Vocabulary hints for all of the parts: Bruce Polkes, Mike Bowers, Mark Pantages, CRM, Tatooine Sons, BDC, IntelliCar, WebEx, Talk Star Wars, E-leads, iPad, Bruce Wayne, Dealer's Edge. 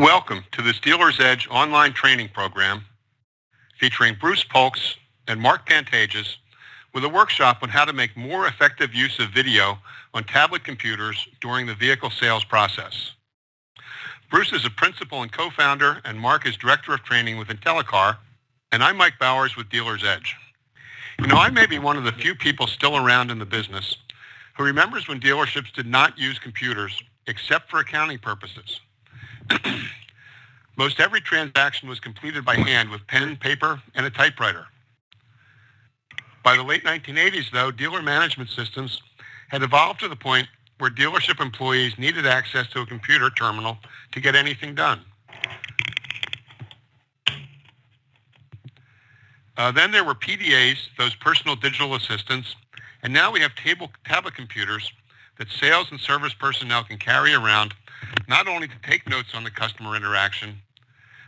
Welcome to this Dealer's Edge online training program featuring Bruce Polkes and Mark Pantages with a workshop on how to make more effective use of video on tablet computers during the vehicle sales process. Bruce is a principal and co-founder, and Mark is director of training with IntelliCar, and I'm Mike Bowers with Dealer's Edge. You know, I may be one of the few people still around in the business who remembers when dealerships did not use computers except for accounting purposes. Most every transaction was completed by hand with pen, paper, and a typewriter. By the late 1980s, though, dealer management systems had evolved to the point where dealership employees needed access to a computer terminal to get anything done. Then there were PDAs, those personal digital assistants, and now we have tablet computers that sales and service personnel can carry around, not only to take notes on the customer interaction,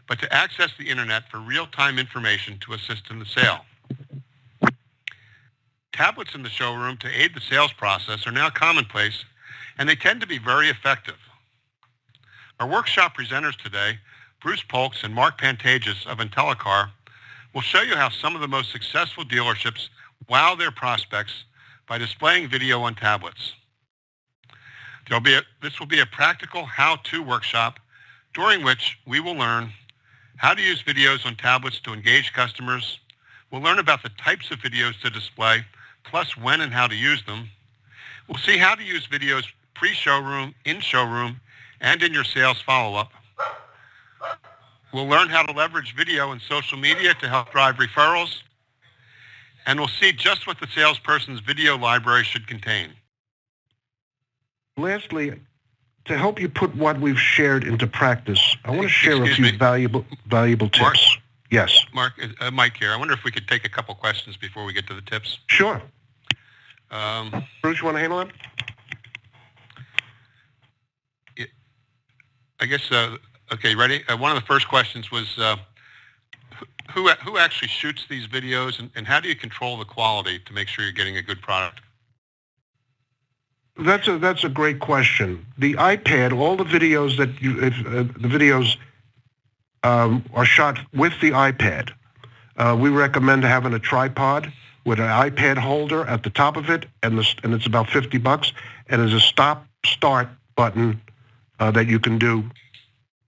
but to access the internet for real-time information to assist in the sale. Tablets in the showroom to aid the sales process are now commonplace, and they tend to be very effective. Our workshop presenters today, Bruce Polkes and Mark Pantages of IntelliCar, will show you how some of the most successful dealerships wow their prospects by displaying video on tablets. This will be a practical how-to workshop during which we will learn how to use videos on tablets to engage customers. We'll learn about the types of videos to display, plus when and how to use them. We'll see how to use videos pre-showroom, in showroom, and in your sales follow-up. We'll learn how to leverage video and social media to help drive referrals. And we'll see just what the salesperson's video library should contain. Lastly, to help you put what we've shared into practice, I want to share a few valuable tips. Mark? Yes. Mike here. I wonder if we could take a couple questions before we get to the tips. Sure. Bruce, you want to handle it? Okay, ready? One of the first questions was, who actually shoots these videos, and how do you control the quality to make sure you're getting a good product? That's a great question. The iPad, all the videos are shot with the iPad. We recommend having a tripod with an iPad holder at the top of it, and it's about $50. And there's a stop-start button that you can do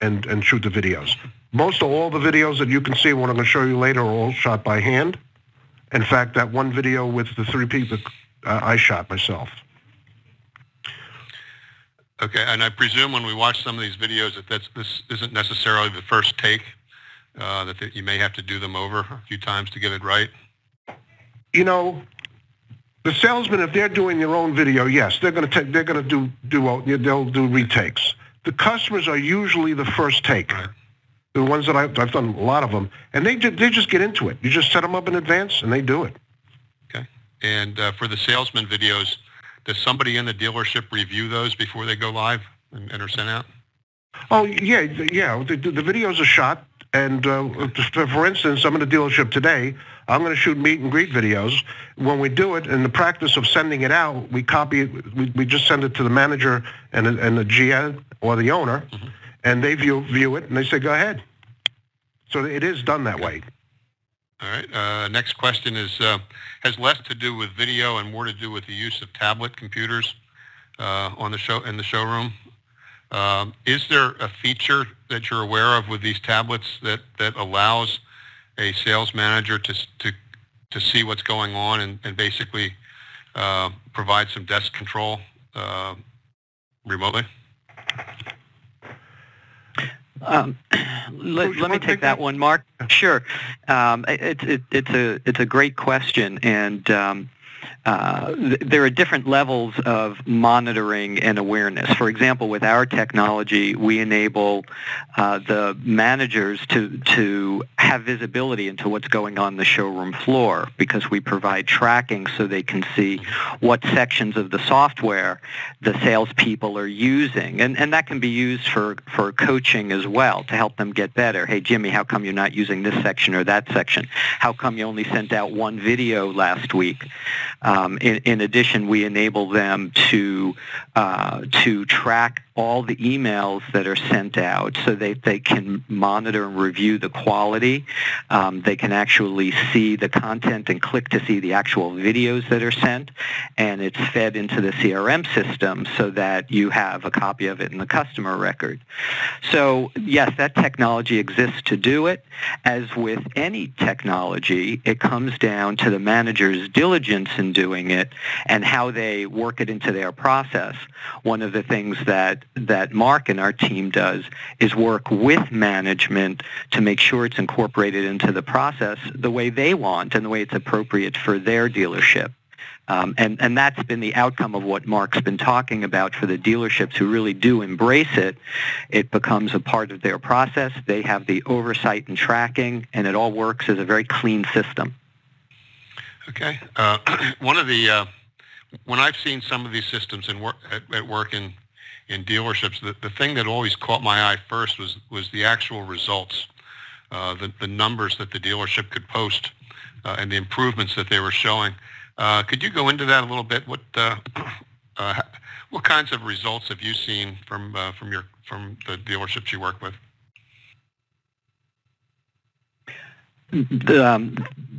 and shoot the videos. Most of all the videos that you can see, what I'm going to show you later, are all shot by hand. In fact, that one video with the three people I shot myself. Okay, and I presume when we watch some of these videos that this isn't necessarily the first take, that you may have to do them over a few times to get it right? You know, the salesmen, if they're doing their own video, yes, they'll do retakes. The customers are usually the first take, right. The ones that I've done a lot of them, and they just get into it. You just set them up in advance, and they do it. Okay, and for the salesman videos, does somebody in the dealership review those before they go live and are sent out? Oh, yeah. The videos are shot. And for instance, I'm in a dealership today. I'm going to shoot meet and greet videos. When we do it, in the practice of sending it out, we copy it. We just send it to the manager and the GM or the owner, mm-hmm. and they view it, and they say, go ahead. So it is done that way. All right. Next question is, has less to do with video and more to do with the use of tablet computers in the showroom. Is there a feature that you're aware of with these tablets that allows a sales manager to see what's going on and basically provide some desk control remotely? Let me take that one, Mark. Sure. It's a great question, and there are different levels of monitoring and awareness. For example, with our technology, we enable the managers to have visibility into what's going on the showroom floor because we provide tracking so they can see what sections of the software the salespeople are using. And that can be used for coaching as well to help them get better. Hey, Jimmy, how come you're not using this section or that section? How come you only sent out one video last week? In addition, we enable them to track all the emails that are sent out so that they can monitor and review the quality. They can actually see the content and click to see the actual videos that are sent, and it's fed into the CRM system so that you have a copy of it in the customer record. So yes, that technology exists to do it. As with any technology, it comes down to the manager's diligence in doing it and how they work it into their process. One of the things that Mark and our team does is work with management to make sure it's incorporated into the process the way they want and the way it's appropriate for their dealership. And that's been the outcome of what Mark's been talking about for the dealerships who really do embrace it. It becomes a part of their process. They have the oversight and tracking, and it all works as a very clean system. Okay. One of the when I've seen some of these systems at work in dealerships, the thing that always caught my eye first was the actual results, the numbers that the dealership could post, and the improvements that they were showing. Could you go into that a little bit? What kinds of results have you seen from the dealerships you work with?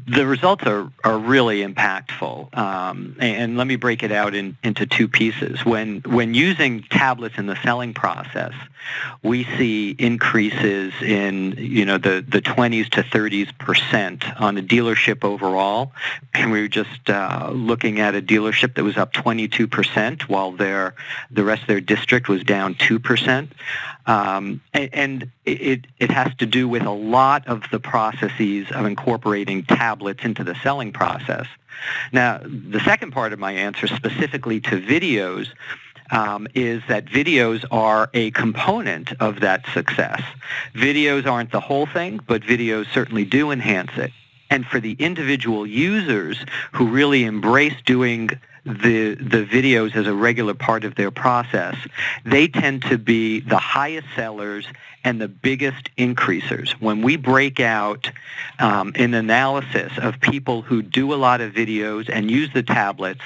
The results are really impactful, and let me break it out into two pieces. When using tablets in the selling process, we see increases in the 20s to 30% on a dealership overall, and we were just looking at a dealership that was up 22%, while the rest of their district was down 2%. And it has to do with a lot of the processes of incorporating tablets into the selling process. Now, the second part of my answer specifically to videos is that videos are a component of that success. Videos aren't the whole thing, but videos certainly do enhance it. And for the individual users who really embrace doing the videos as a regular part of their process, they tend to be the highest sellers and the biggest increasers. When we break out an analysis of people who do a lot of videos and use the tablets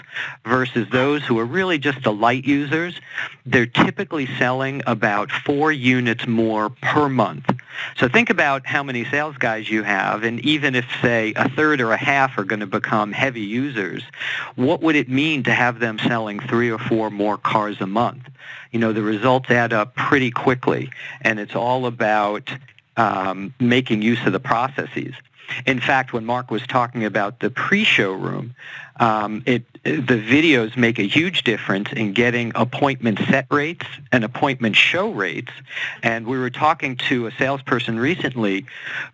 versus those who are really just the light users, they're typically selling about 4 units more per month. So think about how many sales guys you have, and even if, say, a third or a half are going to become heavy users, what would it mean to have them selling 3 or 4 more cars a month? The results add up pretty quickly, and it's all about making use of the processes. In fact, when Mark was talking about the pre-show room, the videos make a huge difference in getting appointment set rates and appointment show rates. And we were talking to a salesperson recently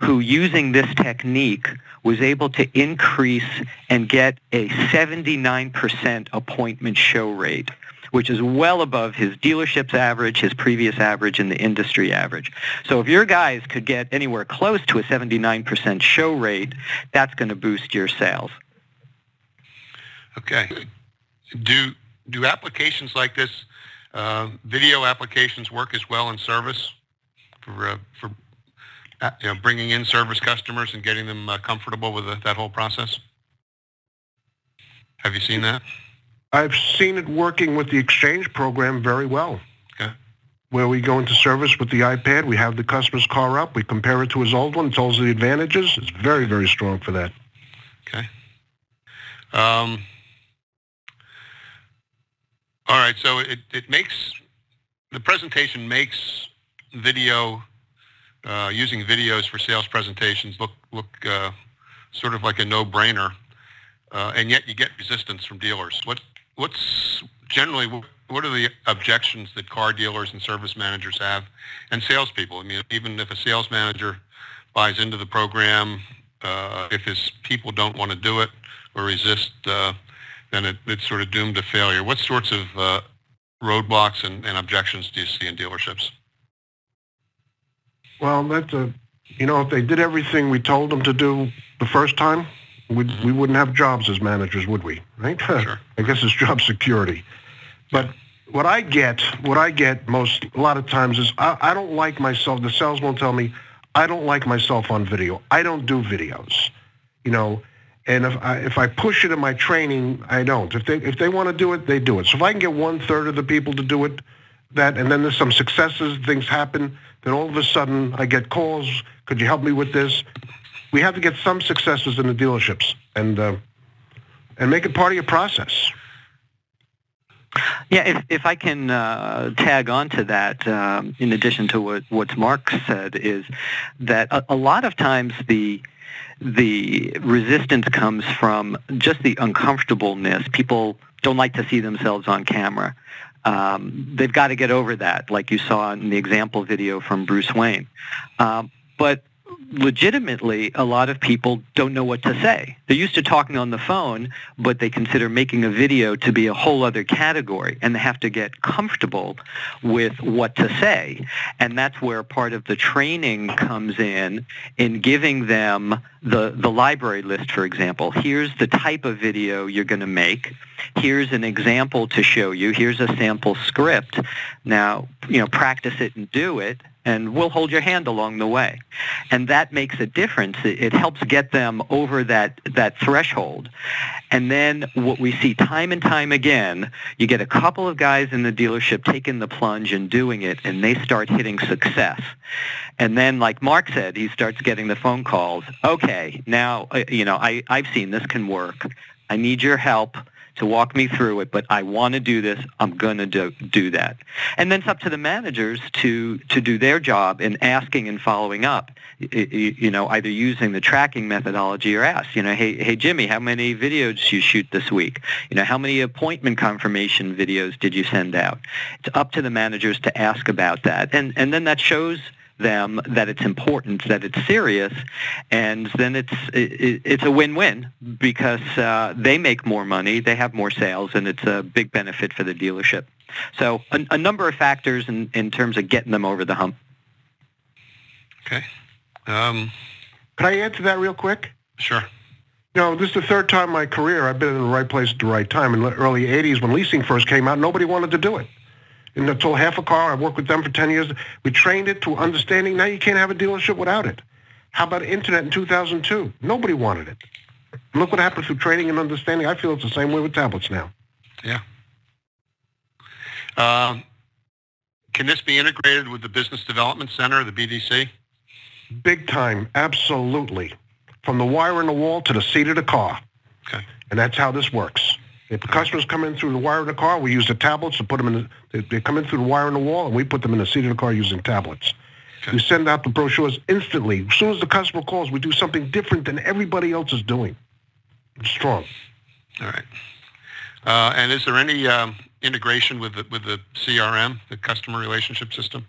who, using this technique, was able to increase and get a 79% appointment show rate, which is well above his dealership's average, his previous average, and the industry average. So if your guys could get anywhere close to a 79% show rate, that's going to boost your sales. Okay. Do applications like this, video applications, work as well in service for bringing in service customers and getting them comfortable with that whole process? Have you seen that? I've seen it working with the exchange program very well. Okay. Where we go into service with the iPad, we have the customer's car up, we compare it to his old one, tells the advantages. It's very, very strong for that. Okay. All right, so it makes, the presentation makes video, using videos for sales presentations look sort of like a no-brainer. And yet you get resistance from dealers. What are the objections that car dealers and service managers have, and salespeople? I mean, even if a sales manager buys into the program, if his people don't want to do it or resist, then it's sort of doomed to failure. What sorts of roadblocks and objections do you see in dealerships? Well, if they did everything we told them to do the first time, we wouldn't have jobs as managers, would we? Right? Sure. I guess it's job security. But what I get most, a lot of times, is I don't like myself. The salesman will tell me, I don't like myself on video. I don't do videos, And if I push it in my training, I don't. If they want to do it, they do it. So if I can get one third of the people to do it, that, and then there's some successes, things happen, then all of a sudden I get calls, could you help me with this? We have to get some successes in the dealerships and make it part of your process. Yeah, if I can tag on to that, in addition to what Mark said, is that a lot of times the resistance comes from just the uncomfortableness. People don't like to see themselves on camera. They've got to get over that, like you saw in the example video from Bruce Wayne. But legitimately, a lot of people don't know what to say. They're used to talking on the phone, but they consider making a video to be a whole other category, and they have to get comfortable with what to say. And that's where part of the training comes in giving them the library list, for example. Here's the type of video you're going to make. Here's an example to show you. Here's a sample script. Now, you know, practice it and do it. And we'll hold your hand along the way. And that makes a difference. It helps get them over that threshold. And then what we see time and time again, you get a couple of guys in the dealership taking the plunge and doing it, and they start hitting success. And then, like Mark said, he starts getting the phone calls. Okay, now, I've seen this can work. I need your help to walk me through it, but I want to do this. I'm going to do that. And then it's up to the managers to do their job in asking and following up, either using the tracking methodology or ask, hey, Jimmy, how many videos did you shoot this week? How many appointment confirmation videos did you send out? It's up to the managers to ask about that. And then that shows them that it's important, that it's serious, and then it's a win-win because they make more money, they have more sales, and it's a big benefit for the dealership. So a number of factors in terms of getting them over the hump. Okay. Can I add to that real quick? Sure. This is the third time in my career I've been in the right place at the right time. In the early 80s, when leasing first came out, nobody wanted to do it. And until half a car, I worked with them for 10 years. We trained it to understanding. Now you can't have a dealership without it. How about internet in 2002? Nobody wanted it. And look what happened through training and understanding. I feel it's the same way with tablets now. Yeah. Can this be integrated with the Business Development Center, the BDC? Big time, absolutely. From the wire in the wall to the seat of the car. Okay. And that's how this works. If customers come in through the wire of the car, we use the tablets to put them in. They come in through the wire in the wall, and we put them in the seat of the car using tablets. Okay. We send out the brochures instantly. As soon as the customer calls, we do something different than everybody else is doing. It's strong. All right. And is there any integration with the CRM, the customer relationship system?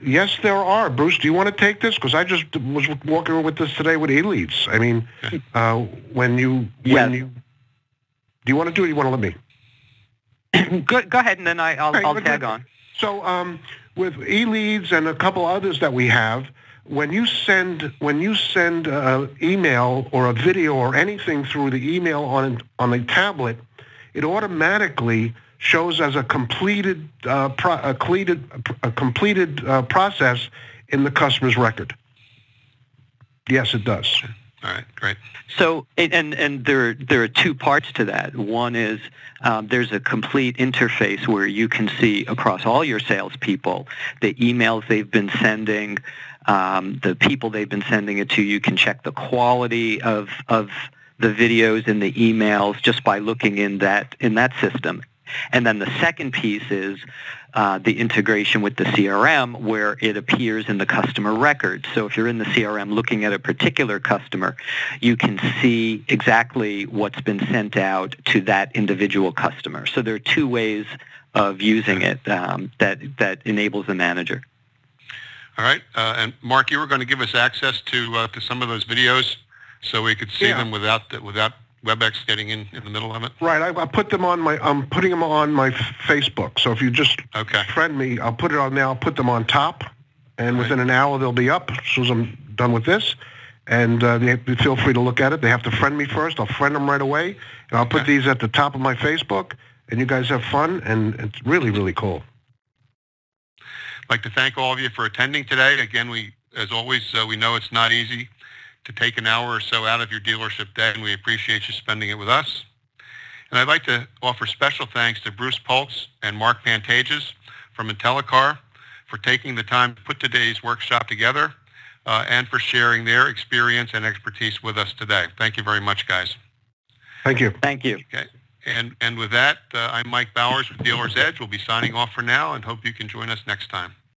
Yes, there are. Bruce, do you want to take this? Because I just was walking with this today with E-leads. I mean, okay. Do you want to do it or you want to let me? Go ahead, and then I'll tag on. So with E-leads and a couple others that we have, when you send an email or a video or anything through the email on a tablet, it automatically shows as a completed process in the customer's record. Yes, it does. All right, great. So, and there are two parts to that. One is there's a complete interface where you can see across all your salespeople the emails they've been sending, the people they've been sending it to. You can check the quality of the videos and the emails just by looking in that system. And then the second piece is the integration with the CRM where it appears in the customer record. So if you're in the CRM looking at a particular customer, you can see exactly what's been sent out to that individual customer. So there are two ways of using it that enables the manager. All right. And Mark, you were going to give us access to some of those videos so we could see them without WebEx getting in the middle of it? Right. I put them on I'm putting them on my Facebook. So if you just friend me, I'll put it on now. I'll put them on top, and within an hour they'll be up as soon as I'm done with this. And they feel free to look at it. They have to friend me first. I'll friend them right away, and I'll put these at the top of my Facebook. And you guys have fun, and it's really, really cool. I'd like to thank all of you for attending today. Again, we know it's not easy to take an hour or so out of your dealership day, and we appreciate you spending it with us. And I'd like to offer special thanks to Bruce Polkes and Mark Pantages from IntelliCar for taking the time to put today's workshop together and for sharing their experience and expertise with us today. Thank you very much, guys. Thank you. Thank you. Okay. And with that, I'm Mike Bowers with Dealer's Edge. We'll be signing off for now and hope you can join us next time.